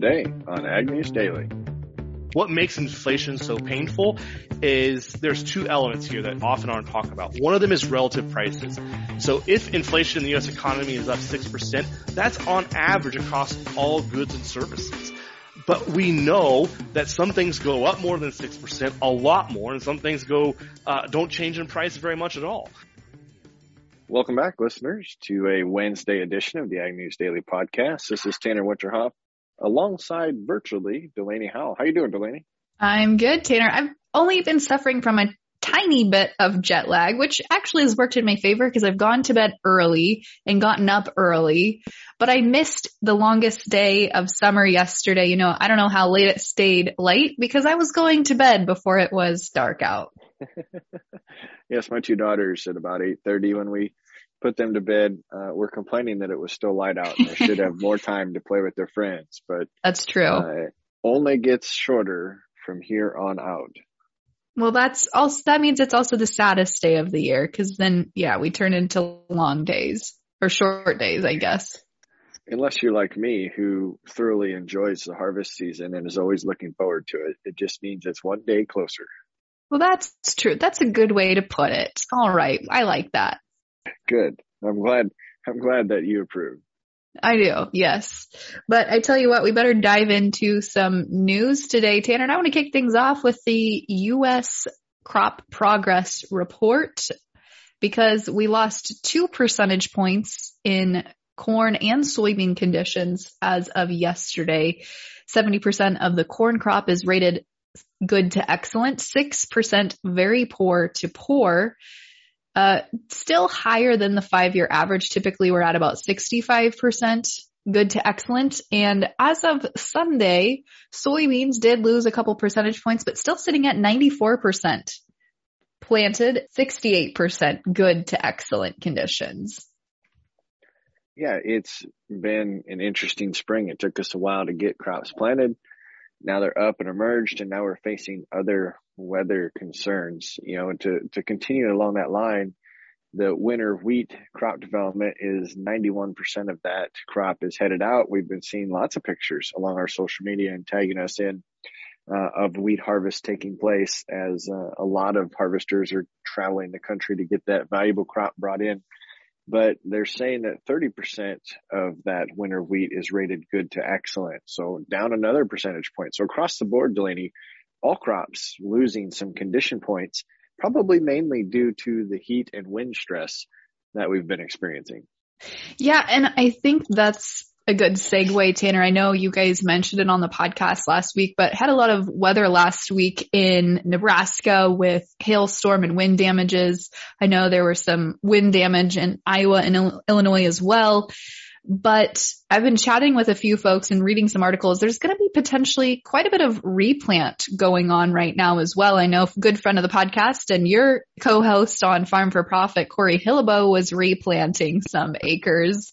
today on Ag News Daily. What makes inflation so painful is there's two elements here that often aren't talked about. One of them is relative prices. So if inflation in the U.S. economy is up 6%, that's on average across all goods and services. But we know that some things go up more than 6%, a lot more, and some things don't change in price very much at all. Welcome back, listeners, to a Wednesday edition of the Ag News Daily podcast. This is Tanner Winterhoff, alongside virtually Delaney Howell. How you doing, Delaney? I'm good, Tanner. I've only been suffering from a tiny bit of jet lag, which actually has worked in my favor because I've gone to bed early and gotten up early. But I missed the longest day of summer yesterday. You know, I don't know how late it stayed light because I was going to bed before it was dark out. Yes, my two daughters at about 8:30 when we put them to bed, were complaining that it was still light out and they should have more time to play with their friends. But that's true. It only gets shorter from here on out. Well, that means it's also the saddest day of the year because then, yeah, we turn into long days or short days, I guess. Unless you're like me, who thoroughly enjoys the harvest season and is always looking forward to it. It just means it's one day closer. Well, that's true. That's a good way to put it. All right. I like that. Good. I'm glad that you approve. I do, yes. But I tell you what, we better dive into some news today, Tanner. And I want to kick things off with the U.S. crop progress report because we lost 2 percentage points in corn and soybean conditions as of yesterday. 70% of the corn crop is rated good to excellent, 6% very poor to poor. Still higher than the 5-year average. Typically, we're at about 65% good to excellent. And as of Sunday, soybeans did lose a couple percentage points, but still sitting at 94% planted, 68% good to excellent conditions. Yeah, it's been an interesting spring. It took us a while to get crops planted. Now they're up and emerged, and now we're facing other weather concerns. You know, and to continue along that line, the winter wheat crop development is 91% of that crop is headed out. We've been seeing lots of pictures along our social media and tagging us in of wheat harvest taking place as a lot of harvesters are traveling the country to get that valuable crop brought in. But they're saying that 30% of that winter wheat is rated good to excellent. So down another percentage point. So across the board, Delaney, all crops losing some condition points, probably mainly due to the heat and wind stress that we've been experiencing. Yeah, and I think that's a good segue, Tanner. I know you guys mentioned it on the podcast last week, but had a lot of weather last week in Nebraska with hailstorm and wind damages. I know there were some wind damage in Iowa and Illinois as well. But I've been chatting with a few folks and reading some articles. There's going to be potentially quite a bit of replant going on right now as well. I know a good friend of the podcast and your co-host on Farm for Profit, Corey Hillabo, was replanting some acres.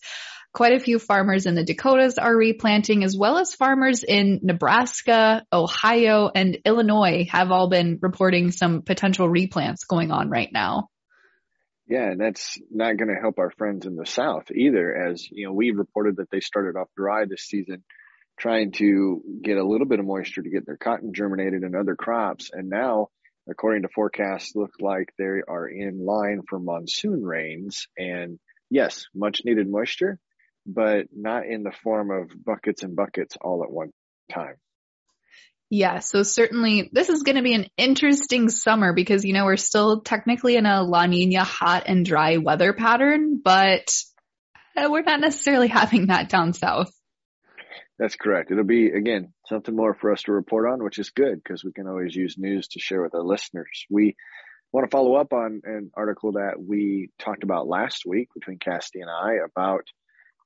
Quite a few farmers in the Dakotas are replanting, as well as farmers in Nebraska, Ohio, and Illinois have all been reporting some potential replants going on right now. Yeah, and that's not going to help our friends in the South either, as you know, we reported that they started off dry this season, trying to get a little bit of moisture to get their cotton germinated and other crops. And now, according to forecasts, look like they are in line for monsoon rains. And yes, much needed moisture, but not in the form of buckets and buckets all at one time. Yeah, so certainly this is going to be an interesting summer because, you know, we're still technically in a La Nina hot and dry weather pattern, but we're not necessarily having that down south. That's correct. It'll be, again, something more for us to report on, which is good because we can always use news to share with our listeners. We want to follow up on an article that we talked about last week between Cassidy and I about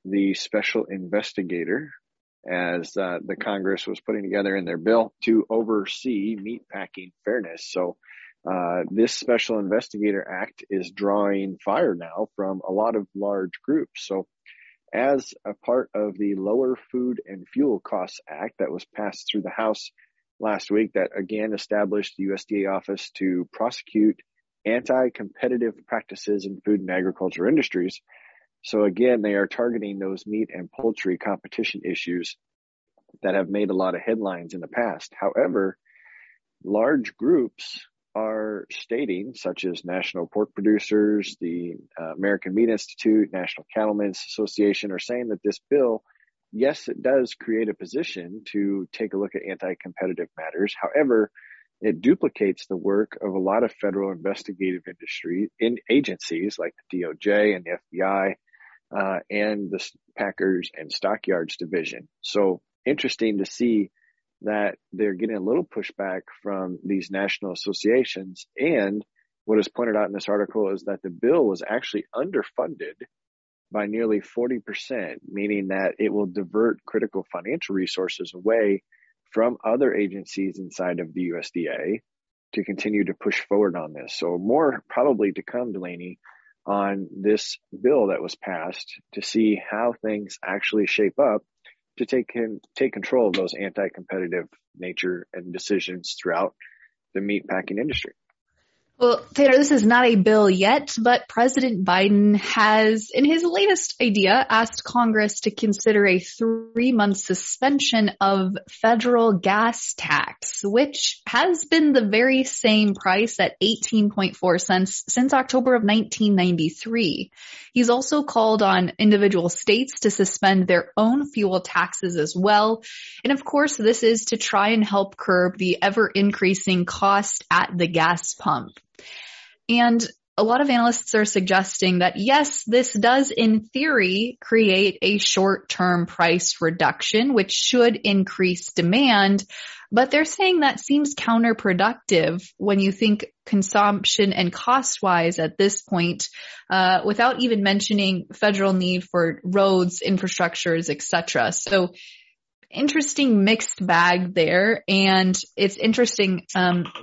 the special investigator as the Congress was putting together in their bill to oversee meatpacking fairness. So this Special Investigator Act is drawing fire now from a lot of large groups. So as a part of the Lower Food and Fuel Costs Act that was passed through the House last week, that again established the USDA office to prosecute anti-competitive practices in food and agriculture industries. So again, they are targeting those meat and poultry competition issues that have made a lot of headlines in the past. However, large groups are stating, such as National Pork Producers, the American Meat Institute, National Cattlemen's Association, are saying that this bill, yes, it does create a position to take a look at anti-competitive matters. However, it duplicates the work of a lot of federal investigative industry in agencies like the DOJ and the FBI and the Packers and Stockyards Division. So interesting to see that they're getting a little pushback from these national associations. And what is pointed out in this article is that the bill was actually underfunded by nearly 40%, meaning that it will divert critical financial resources away from other agencies inside of the USDA to continue to push forward on this. So more probably to come, Delaney, on this bill that was passed to see how things actually shape up to take control of those anti-competitive nature and decisions throughout the meatpacking industry. Well, Tanner, this is not a bill yet, but President Biden has, in his latest idea, asked Congress to consider a 3-month suspension of federal gas tax, which has been the very same price at 18.4 cents since October of 1993. He's also called on individual states to suspend their own fuel taxes as well. And of course, this is to try and help curb the ever-increasing cost at the gas pump. And a lot of analysts are suggesting that, yes, this does, in theory, create a short-term price reduction, which should increase demand. But they're saying that seems counterproductive when you think consumption and cost-wise at this point, without even mentioning federal need for roads, infrastructures, etc. So interesting mixed bag there. And it's interesting,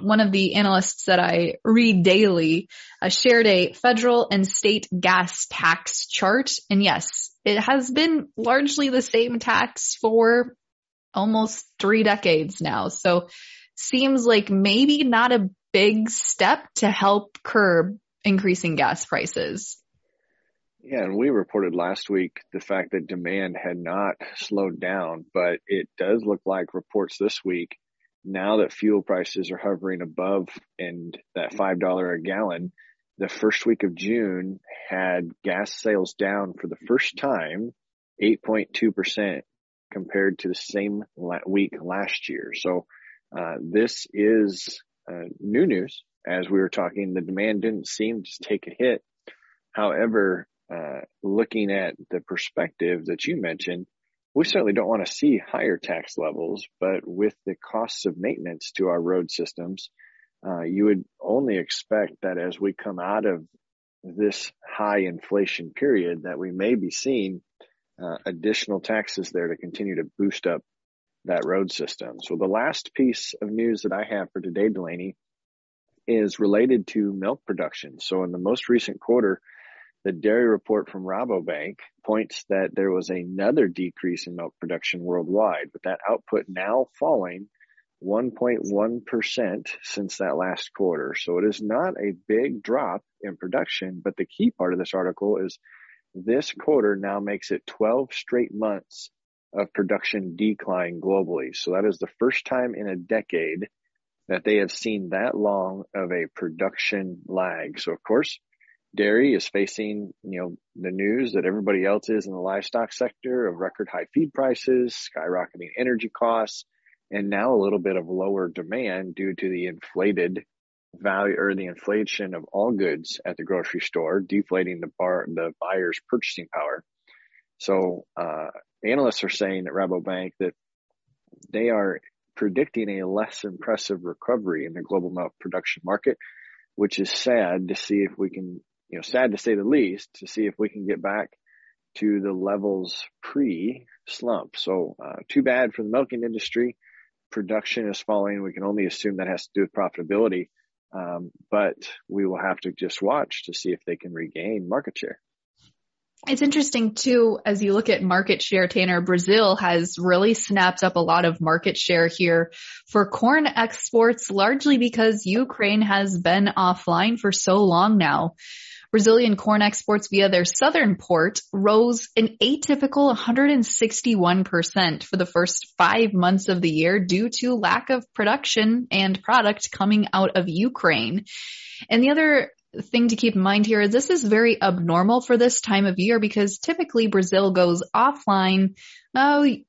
one of the analysts that I read daily shared a federal and state gas tax chart. And yes, it has been largely the same tax for almost 3 decades now. So seems like maybe not a big step to help curb increasing gas prices. Yeah, and we reported last week the fact that demand had not slowed down, but it does look like reports this week, now that fuel prices are hovering above and that $5 a gallon, the first week of June had gas sales down for the first time 8.2% compared to the same week last year. So this is new news. As we were talking, the demand didn't seem to take a hit. However, looking at the perspective that you mentioned, we certainly don't want to see higher tax levels, but with the costs of maintenance to our road systems, you would only expect that as we come out of this high inflation period that we may be seeing additional taxes there to continue to boost up that road system. So the last piece of news that I have for today, Delaney, is related to milk production. So in the most recent quarter, the dairy report from Rabobank points that there was another decrease in milk production worldwide, with that output now falling 1.1% since that last quarter. So it is not a big drop in production, but the key part of this article is this quarter now makes it 12 straight months of production decline globally. So that is the first time in a decade that they have seen that long of a production lag. So of course, dairy is facing, the news that everybody else is in the livestock sector of record high feed prices, skyrocketing energy costs, and now a little bit of lower demand due to the inflated value or the inflation of all goods at the grocery store, deflating the buyer's purchasing power. So analysts are saying at Rabobank that they are predicting a less impressive recovery in the global milk production market, which is sad to say the least, to see if we can get back to the levels pre-slump. So too bad for the milking industry. Production is falling. We can only assume that has to do with profitability, but we will have to just watch to see if they can regain market share. It's interesting, too, as you look at market share, Tanner, Brazil has really snapped up a lot of market share here for corn exports, largely because Ukraine has been offline for so long now. Brazilian corn exports via their southern port rose an atypical 161% for the first 5 months of the year due to lack of production and product coming out of Ukraine. And the other thing to keep in mind here is this is very abnormal for this time of year because typically Brazil goes offline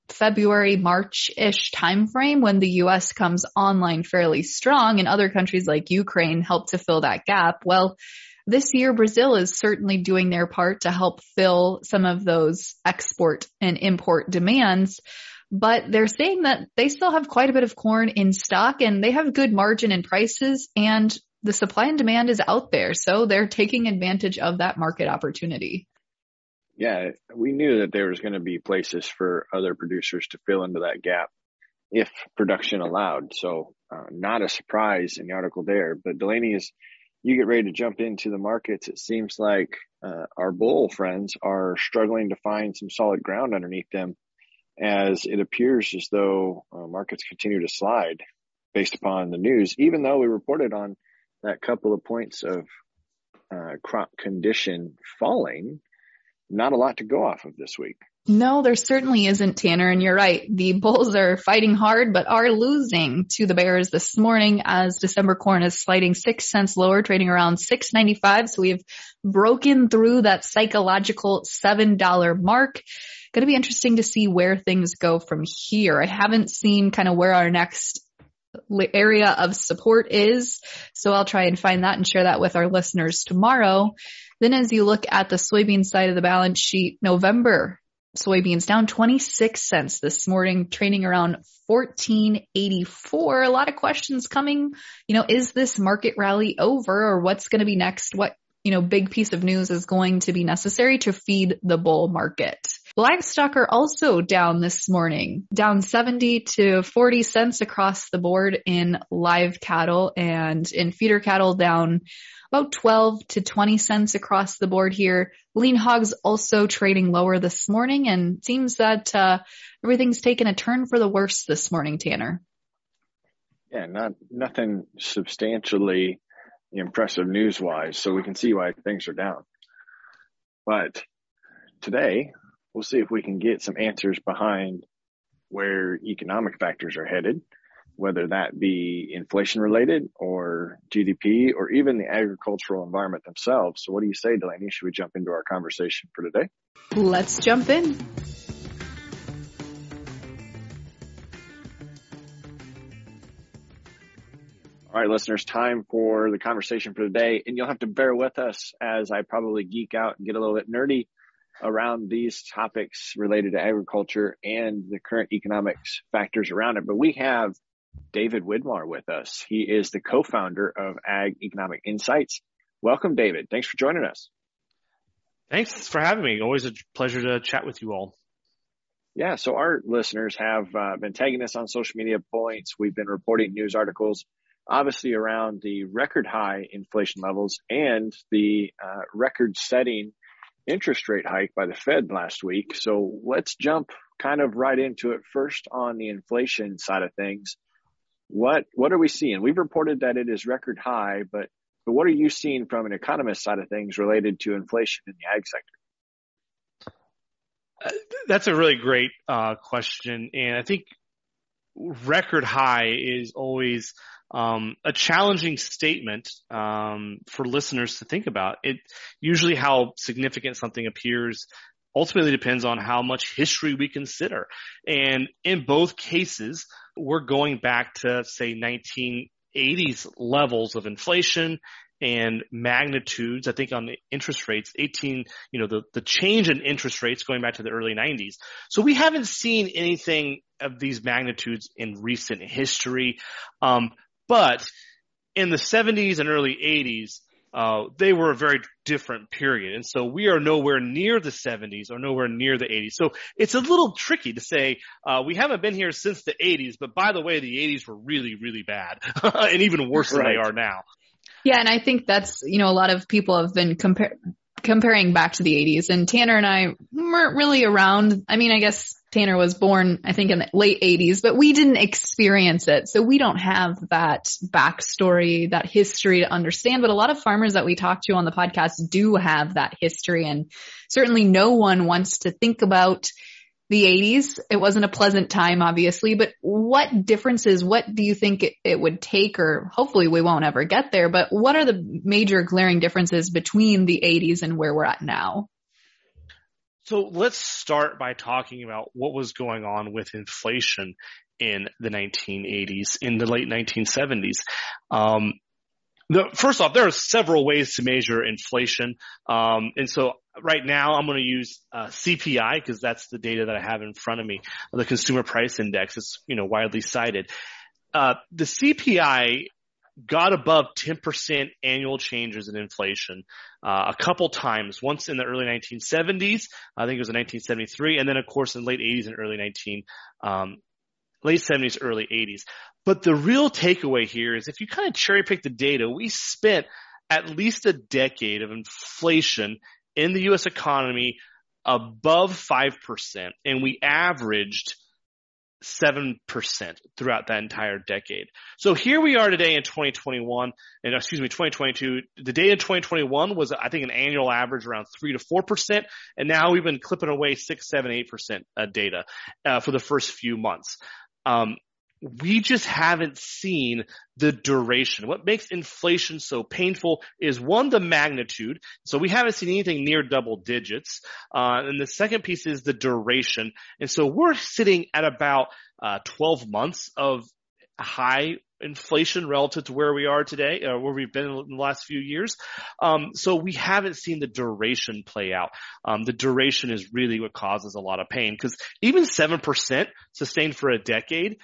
February, March-ish timeframe when the U.S. comes online fairly strong and other countries like Ukraine help to fill that gap. Well, this year Brazil is certainly doing their part to help fill some of those export and import demands. But they're saying that they still have quite a bit of corn in stock and they have good margin and prices and the supply and demand is out there, so they're taking advantage of that market opportunity. Yeah, we knew that there was going to be places for other producers to fill into that gap if production allowed. So not a surprise in the article there. But Delaney, as you get ready to jump into the markets, it seems like our bull friends are struggling to find some solid ground underneath them as it appears as though markets continue to slide based upon the news, even though we reported on that couple of points of crop condition falling, not a lot to go off of this week. No, there certainly isn't, Tanner, and you're right. The bulls are fighting hard but are losing to the bears this morning as December corn is sliding 6 cents lower, trading around $6.95. So we have broken through that psychological $7 mark. Going to be interesting to see where things go from here. I haven't seen kind of where our next area of support is. So I'll try and find that and share that with our listeners tomorrow. Then as you look at the soybean side of the balance sheet, November soybeans down 26 cents this morning, trading around $14.84. A lot of questions coming, is this market rally over or what's going to be next? What, big piece of news is going to be necessary to feed the bull market? Livestock are also down this morning, down 70 to 40 cents across the board in live cattle, and in feeder cattle down about 12 to 20 cents across the board here. Lean hogs also trading lower this morning, and seems that everything's taken a turn for the worse this morning, Tanner. Yeah, nothing substantially impressive news-wise, so we can see why things are down. But today, we'll see if we can get some answers behind where economic factors are headed, whether that be inflation related or GDP or even the agricultural environment themselves. So what do you say, Delaney? Should we jump into our conversation for today? Let's jump in. All right, listeners, time for the conversation for today. And you'll have to bear with us as I probably geek out and get a little bit nerdy around these topics related to agriculture and the current economics factors around it. But we have David Widmar with us. He is the co-founder of Ag Economic Insights. Welcome, David. Thanks for joining us. Thanks for having me. Always a pleasure to chat with you all. Yeah, so our listeners have been tagging us on social media points. We've been reporting news articles, obviously, around the record high inflation levels and the record-setting interest rate hike by the Fed last week. So let's jump kind of right into it first on the inflation side of things. What are we seeing? We've reported that it is record high, but what are you seeing from an economist side of things related to inflation in the ag sector? That's a really great question. And I think record high is always a challenging statement for listeners to think about. It usually how significant something appears ultimately depends on how much history we consider. And in both cases, we're going back to, say, 1980s levels of inflation and magnitudes. I think on the interest rates, the change in interest rates going back to the early 90s. So we haven't seen anything of these magnitudes in recent history. But in the 70s and early 80s, they were a very different period. And so we are nowhere near the 70s or nowhere near the 80s. So it's a little tricky to say, we haven't been here since the 80s, but by the way, the 80s were really, really bad and even worse than they are now. Yeah. And I think that's, a lot of people have been comparing back to the 80s, and Tanner and I weren't really around. I mean, I guess Tanner was born, I think, in the late 80s, but we didn't experience it. So we don't have that backstory, that history to understand. But a lot of farmers that we talk to on the podcast do have that history. And certainly no one wants to think about the 80s. It wasn't a pleasant time, obviously. But what differences, what do you think it would take? Or hopefully we won't ever get there. But what are the major glaring differences between the 80s and where we're at now? So let's start by talking about what was going on with inflation in the 1980s, in the late 1970s. First off, there are several ways to measure inflation. And so right now I'm going to use CPI because that's the data that I have in front of me, the Consumer Price Index. It's, you know, widely cited. The CPI got above 10% annual changes in inflation a couple times, once in the early 1970s, I think it was in 1973, and then, of course, in late 80s and early late 70s, early 80s. But the real takeaway here is if you kind of cherry pick the data, we spent at least a decade of inflation in the U.S. economy above 5%, and we averaged 7% throughout that entire decade. So here we are today in 2022. The data in 2021 was, I think, an annual average around 3 to 4%. And now we've been clipping away 6, 7, 8% data for the first few months. We just haven't seen the duration. What makes inflation so painful is, one, the magnitude. So we haven't seen anything near double digits. And the second piece is the duration. And so we're sitting at about 12 months of high inflation relative to where we are today, where we've been in the last few years. So we haven't seen the duration play out. The duration is really what causes a lot of pain, because even 7% sustained for a decade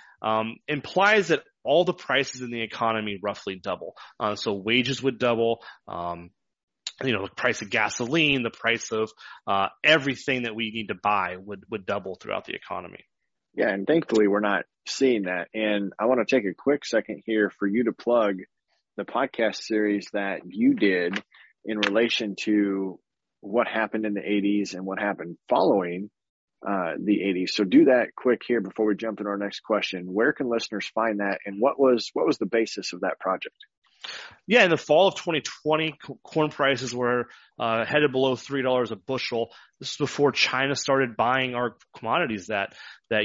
implies that all the prices in the economy roughly double. So wages would double, the price of gasoline, the price of everything that we need to buy would double throughout the economy. Yeah, and thankfully we're not seeing that. And I want to take a quick second here for you to plug the podcast series that you did in relation to what happened in the 80s and what happened following the 80s. So do that quick here before we jump into our next question. Where can listeners find that, and what was the basis of that project? Yeah, in the fall of 2020, corn prices were headed below $3 a bushel. This is before China started buying our commodities that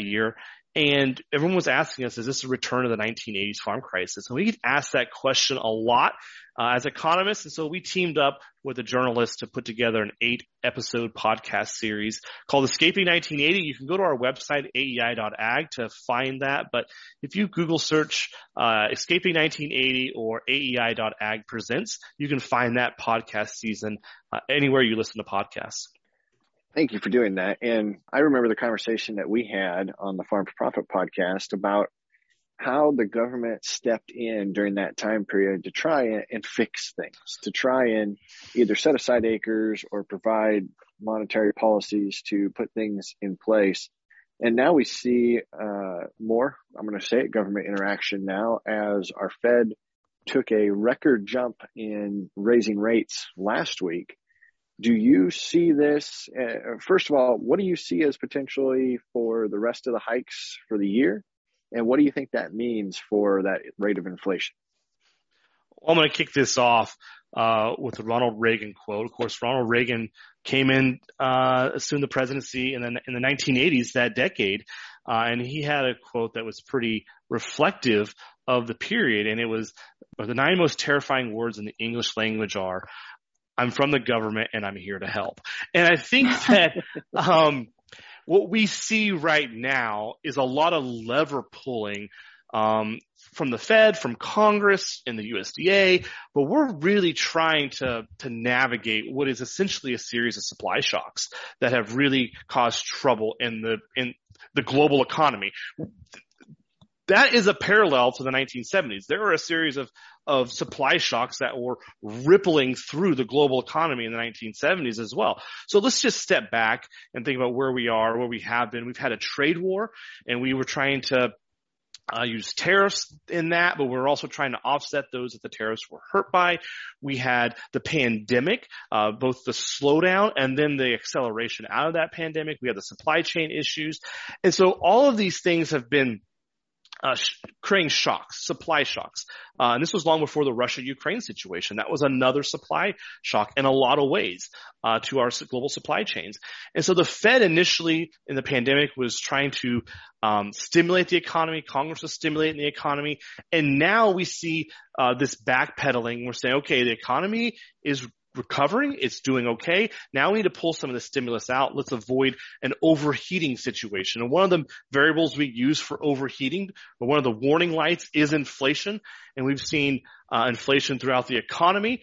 year. And everyone was asking us, is this a return of the 1980s farm crisis? And we get asked that question a lot as economists. And so we teamed up with a journalist to put together an 8-episode podcast series called Escaping 1980. You can go to our website, AEI.ag, to find that. But if you Google search Escaping 1980 or AEI.ag presents, you can find that podcast season anywhere you listen to podcasts. Thank you for doing that. And I remember the conversation that we had on the Farm for Profit podcast about how the government stepped in during that time period to try and fix things, to try and either set aside acres or provide monetary policies to put things in place. And now we see more, I'm going to say it, government interaction now, as our Fed took a record jump in raising rates last week. Do you see this, first of all, what do you see as potentially for the rest of the hikes for the year? And what do you think that means for that rate of inflation? I'm going to kick this off with a Ronald Reagan quote. Of course, Ronald Reagan came in, assumed the presidency in the 1980s, that decade. And he had a quote that was pretty reflective of the period. And it was, the 9 most terrifying words in the English language are, "I'm from the government and I'm here to help." And I think that what we see right now is a lot of lever pulling from the Fed, from Congress, and the USDA, but we're really trying to navigate what is essentially a series of supply shocks that have really caused trouble in the global economy. That is a parallel to the 1970s. There were a series of supply shocks that were rippling through the global economy in the 1970s as well. So let's just step back and think about where we are, where we have been. We've had a trade war, and we were trying to use tariffs in that, but we're also trying to offset those that the tariffs were hurt by. We had the pandemic, both the slowdown and then the acceleration out of that pandemic. We had the supply chain issues. And so all of these things have been creating shocks, supply shocks. And this was long before the Russia-Ukraine situation. That was another supply shock in a lot of ways to our global supply chains. And so the Fed initially in the pandemic was trying to stimulate the economy. Congress was stimulating the economy. And now we see this backpedaling. We're saying, okay, the economy is recovering. It's doing okay. Now we need to pull some of the stimulus out. Let's avoid an overheating situation. And one of the variables we use for overheating, but one of the warning lights is inflation. And we've seen inflation throughout the economy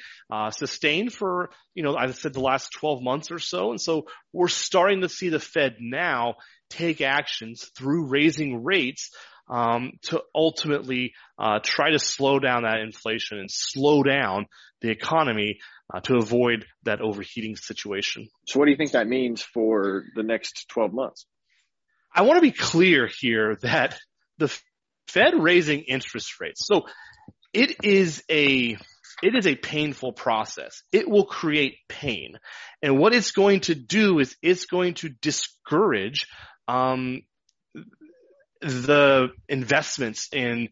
sustained for, I said the last 12 months or so. And so we're starting to see the Fed now take actions through raising rates to ultimately try to slow down that inflation and slow down the economy to avoid that overheating situation. So what do you think that means for the next 12 months? I want to be clear here that the Fed raising interest rates, so it is a painful process. It will create pain. And what it's going to do is it's going to discourage the investments in,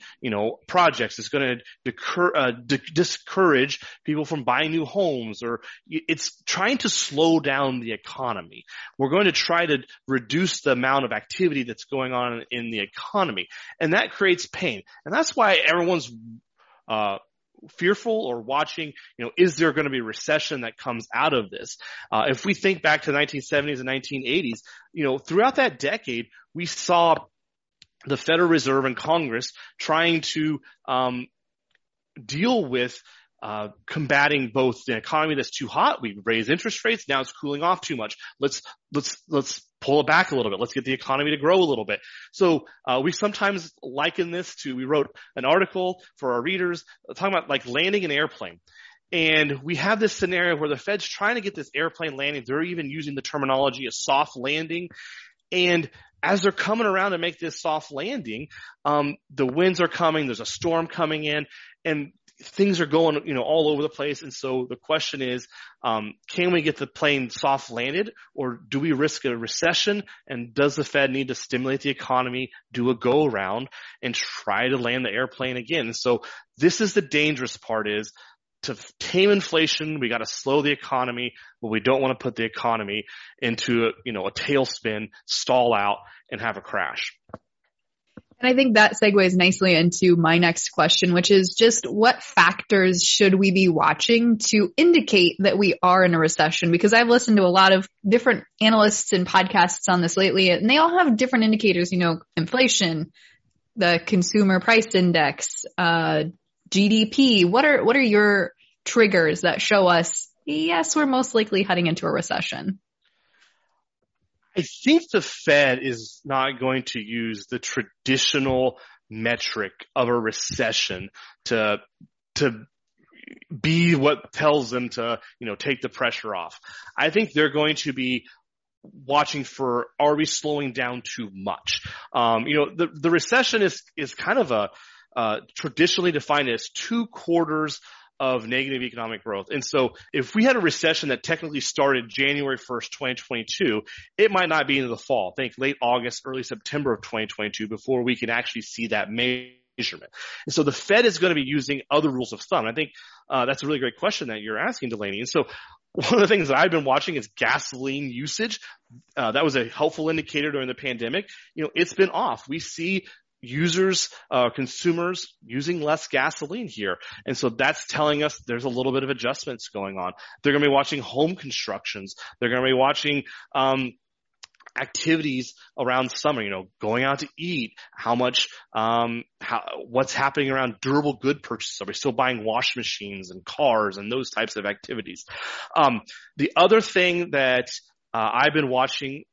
projects. Is going to discourage people from buying new homes, or it's trying to slow down the economy. We're going to try to reduce the amount of activity that's going on in the economy. And that creates pain. And that's why everyone's, fearful or watching, is there going to be a recession that comes out of this? If we think back to the 1970s and 1980s, throughout that decade, we saw the Federal Reserve and Congress trying to deal with combating both the economy that's too hot. We raise interest rates. Now it's cooling off too much. Let's pull it back a little bit. Let's get the economy to grow a little bit. So we sometimes liken this to, we wrote an article for our readers talking about like landing an airplane. And we have this scenario where the Fed's trying to get this airplane landing. They're even using the terminology a soft landing. And as they're coming around to make this soft landing, the winds are coming, there's a storm coming in, and things are going, all over the place. And so the question is, can we get the plane soft landed, or do we risk a recession? And does the Fed need to stimulate the economy, do a go around, and try to land the airplane again? And so this is the dangerous part, is to tame inflation, we got to slow the economy, but we don't want to put the economy into a tailspin, stall out, and have a crash. And I think that segues nicely into my next question, which is just what factors should we be watching to indicate that we are in a recession? Because I've listened to a lot of different analysts and podcasts on this lately, and they all have different indicators, inflation, the consumer price index, GDP. What are your triggers that show us, yes, we're most likely heading into a recession? I think the Fed is not going to use the traditional metric of a recession to be what tells them to, take the pressure off. I think they're going to be watching for, are we slowing down too much? The recession is kind of a, traditionally defined as 2 quarters of negative economic growth. And so if we had a recession that technically started January 1st, 2022, it might not be into the fall. I think late August, early September of 2022 before we can actually see that measurement. And so the Fed is going to be using other rules of thumb. I think that's a really great question that you're asking, Delaney. And so one of the things that I've been watching is gasoline usage. That was a helpful indicator during the pandemic. It's been off. We see users, consumers using less gasoline here. And so that's telling us there's a little bit of adjustments going on. They're going to be watching home constructions. They're going to be watching, activities around summer, going out to eat, what's happening around durable good purchases. Are we still buying washing machines and cars and those types of activities? The other thing that, I've been watching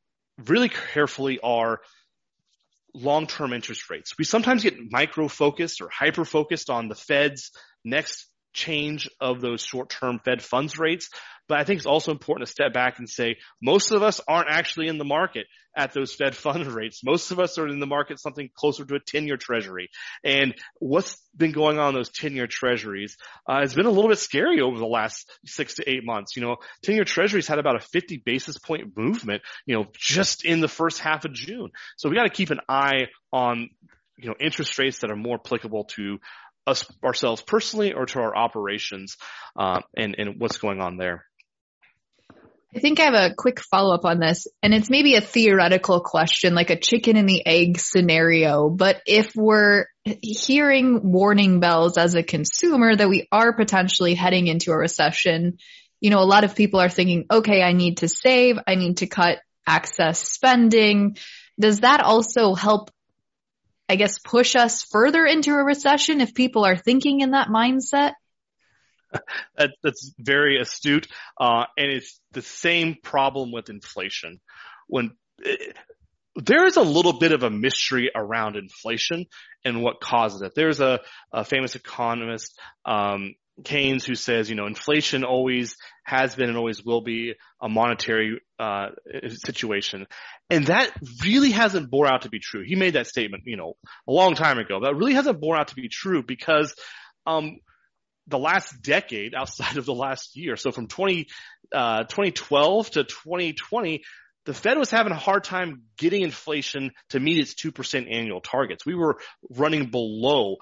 really carefully are long-term interest rates. We sometimes get micro-focused or hyper-focused on the Fed's next change of those short-term Fed funds rates, But I think it's also important to step back and say most of us aren't actually in the market at those Fed fund rates. Most of us are in the market something closer to a 10-year treasury. And what's been going on in those 10-year treasuries has been a little bit scary over the last 6 to 8 months. You know, 10-year treasuries had about a 50 basis point movement, you know, just in the first half of June. So we got to keep an eye on, you know, interest rates that are more applicable to us, ourselves personally, or to our operations, and what's going on there. I think I have a quick follow-up on this, and it's maybe a theoretical question, like a chicken and the egg scenario. But if we're hearing warning bells as a consumer that we are potentially heading into a recession, you know, a lot of people are thinking, okay, I need to save, I need to cut excess spending. Does that also help, I guess, push us further into a recession if people are thinking in that mindset? That's very astute. And it's the same problem with inflation. When there is a little bit of a mystery around inflation and what causes it. There's a famous economist, Keynes, who says, you know, inflation always has been and always will be a monetary situation. And that really hasn't borne out to be true. He made that statement, you know, a long time ago. That really hasn't borne out to be true because the last decade outside of the last year, so from 2012 to 2020, the Fed was having a hard time getting inflation to meet its 2% annual targets. We were running below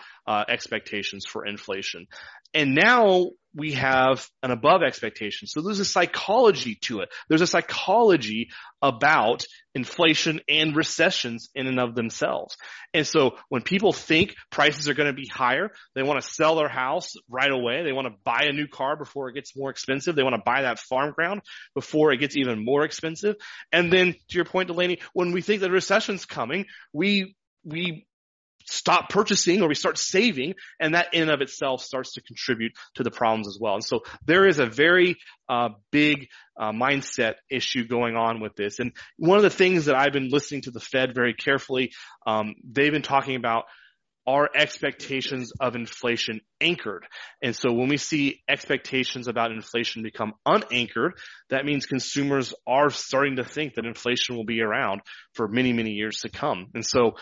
expectations for inflation. And now we have an above expectation. So there's a psychology to it. There's a psychology about inflation and recessions in and of themselves. And so when people think prices are going to be higher, they want to sell their house right away. They want to buy a new car before it gets more expensive. They want to buy that farm ground before it gets even more expensive. And then to your point, Delaney, when we think that recession's coming, we stop purchasing, or we start saving, and that in and of itself starts to contribute to the problems as well. And so there is a very big mindset issue going on with this. And one of the things that I've been listening to the Fed very carefully, they've been talking about are expectations of inflation anchored. And so when we see expectations about inflation become unanchored, that means consumers are starting to think that inflation will be around for many, many years to come. And so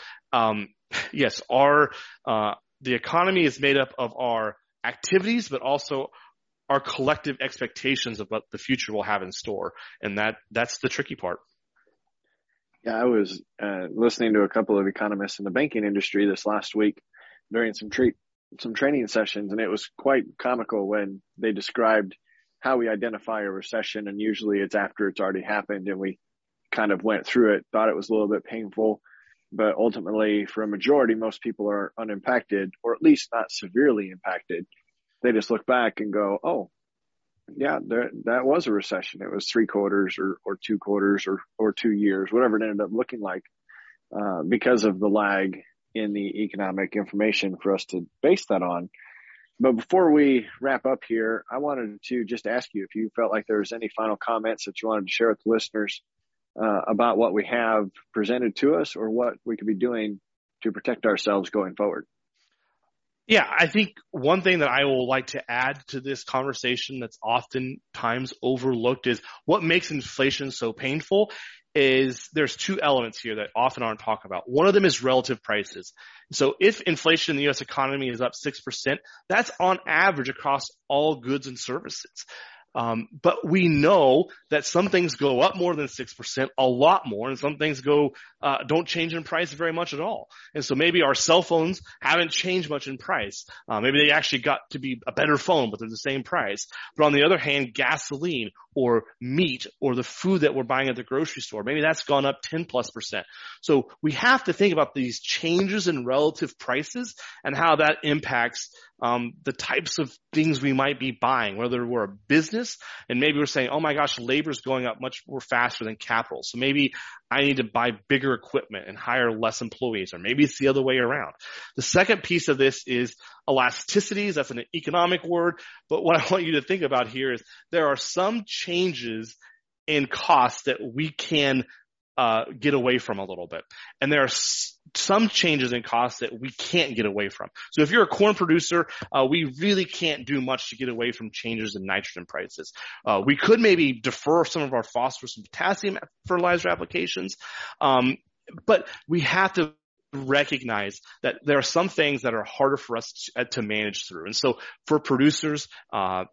yes, the economy is made up of our activities, but also our collective expectations of what the future will have in store. And that's the tricky part. Yeah, I was listening to a couple of economists in the banking industry this last week during some training sessions, and it was quite comical when they described how we identify a recession, and usually it's after it's already happened, and we kind of went through it, thought it was a little bit painful. But ultimately, for a majority, most people are unimpacted, or at least not severely impacted. They just look back and go, oh, yeah, that was a recession. It was 3 quarters or 2 quarters or 2 years, whatever it ended up looking like, because of the lag in the economic information for us to base that on. But before we wrap up here, I wanted to just ask you if you felt like there was any final comments that you wanted to share with the listeners about what we have presented to us, or what we could be doing to protect ourselves going forward. Yeah, I think one thing that I will like to add to this conversation that's oftentimes overlooked is what makes inflation so painful is there's two elements here that often aren't talked about. One of them is relative prices. So if inflation in the U.S. economy is up 6%, that's on average across all goods and services. But we know that some things go up more than 6%, a lot more, and some things don't change in price very much at all. And so maybe our cell phones haven't changed much in price. Maybe they actually got to be a better phone, but they're the same price. But on the other hand, gasoline or meat or the food that we're buying at the grocery store, maybe that's gone up 10+%. So we have to think about these changes in relative prices and how that impacts the types of things we might be buying, whether we're a business and maybe we're saying, oh my gosh, labor's going up much more faster than capital. So maybe I need to buy bigger equipment and hire less employees, or maybe it's the other way around. The second piece of this is elasticities. That's an economic word. But what I want you to think about here is there are some changes in costs that we can get away from a little bit. And there are some changes in costs that we can't get away from. So if you're a corn producer, we really can't do much to get away from changes in nitrogen prices. We could maybe defer some of our phosphorus and potassium fertilizer applications, but we have to recognize that there are some things that are harder for us to manage through. And so for producers,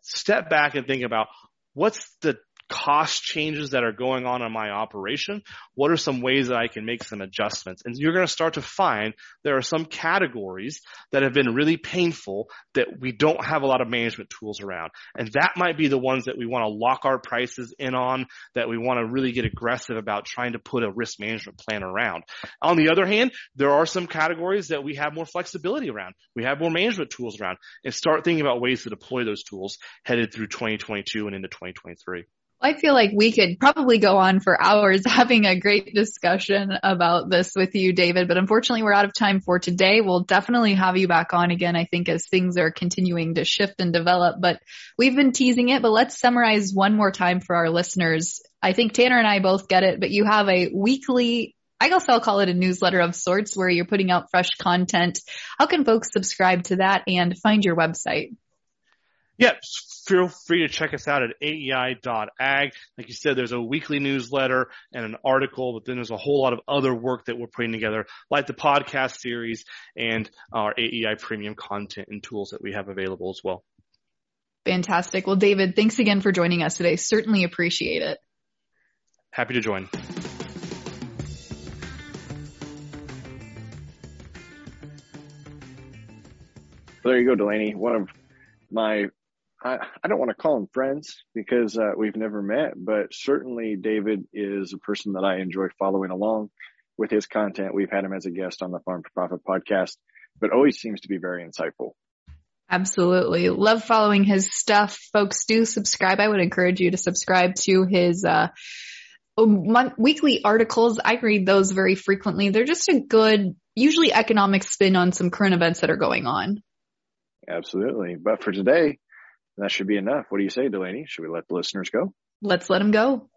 step back and think about what's the cost changes that are going on in my operation. What are some ways that I can make some adjustments? And you're going to start to find there are some categories that have been really painful that we don't have a lot of management tools around. And that might be the ones that we want to lock our prices in on, that we want to really get aggressive about trying to put a risk management plan around. On the other hand, there are some categories that we have more flexibility around. We have more management tools around, and start thinking about ways to deploy those tools headed through 2022 and into 2023. I feel like we could probably go on for hours having a great discussion about this with you, David, but unfortunately we're out of time for today. We'll definitely have you back on again, I think, as things are continuing to shift and develop, but we've been teasing it, but let's summarize one more time for our listeners. I think Tanner and I both get it, but you have a weekly, I guess I'll call it a newsletter of sorts, where you're putting out fresh content. How can folks subscribe to that and find your website? Yeah, feel free to check us out at AEI.ag. Like you said, there's a weekly newsletter and an article, but then there's a whole lot of other work that we're putting together, like the podcast series and our AEI premium content and tools that we have available as well. Fantastic. Well, David, thanks again for joining us today. Certainly appreciate it. Happy to join. There you go, Delaney. One of my... I don't want to call them friends because we've never met, but certainly David is a person that I enjoy following along with his content. We've had him as a guest on the Farm for Profit podcast, but always seems to be very insightful. Absolutely. Love following his stuff. Folks, do subscribe. I would encourage you to subscribe to his weekly articles. I read those very frequently. They're just a good, usually economic spin on some current events that are going on. Absolutely. But for today, that should be enough. What do you say, Delaney? Should we let the listeners go? Let's let them go.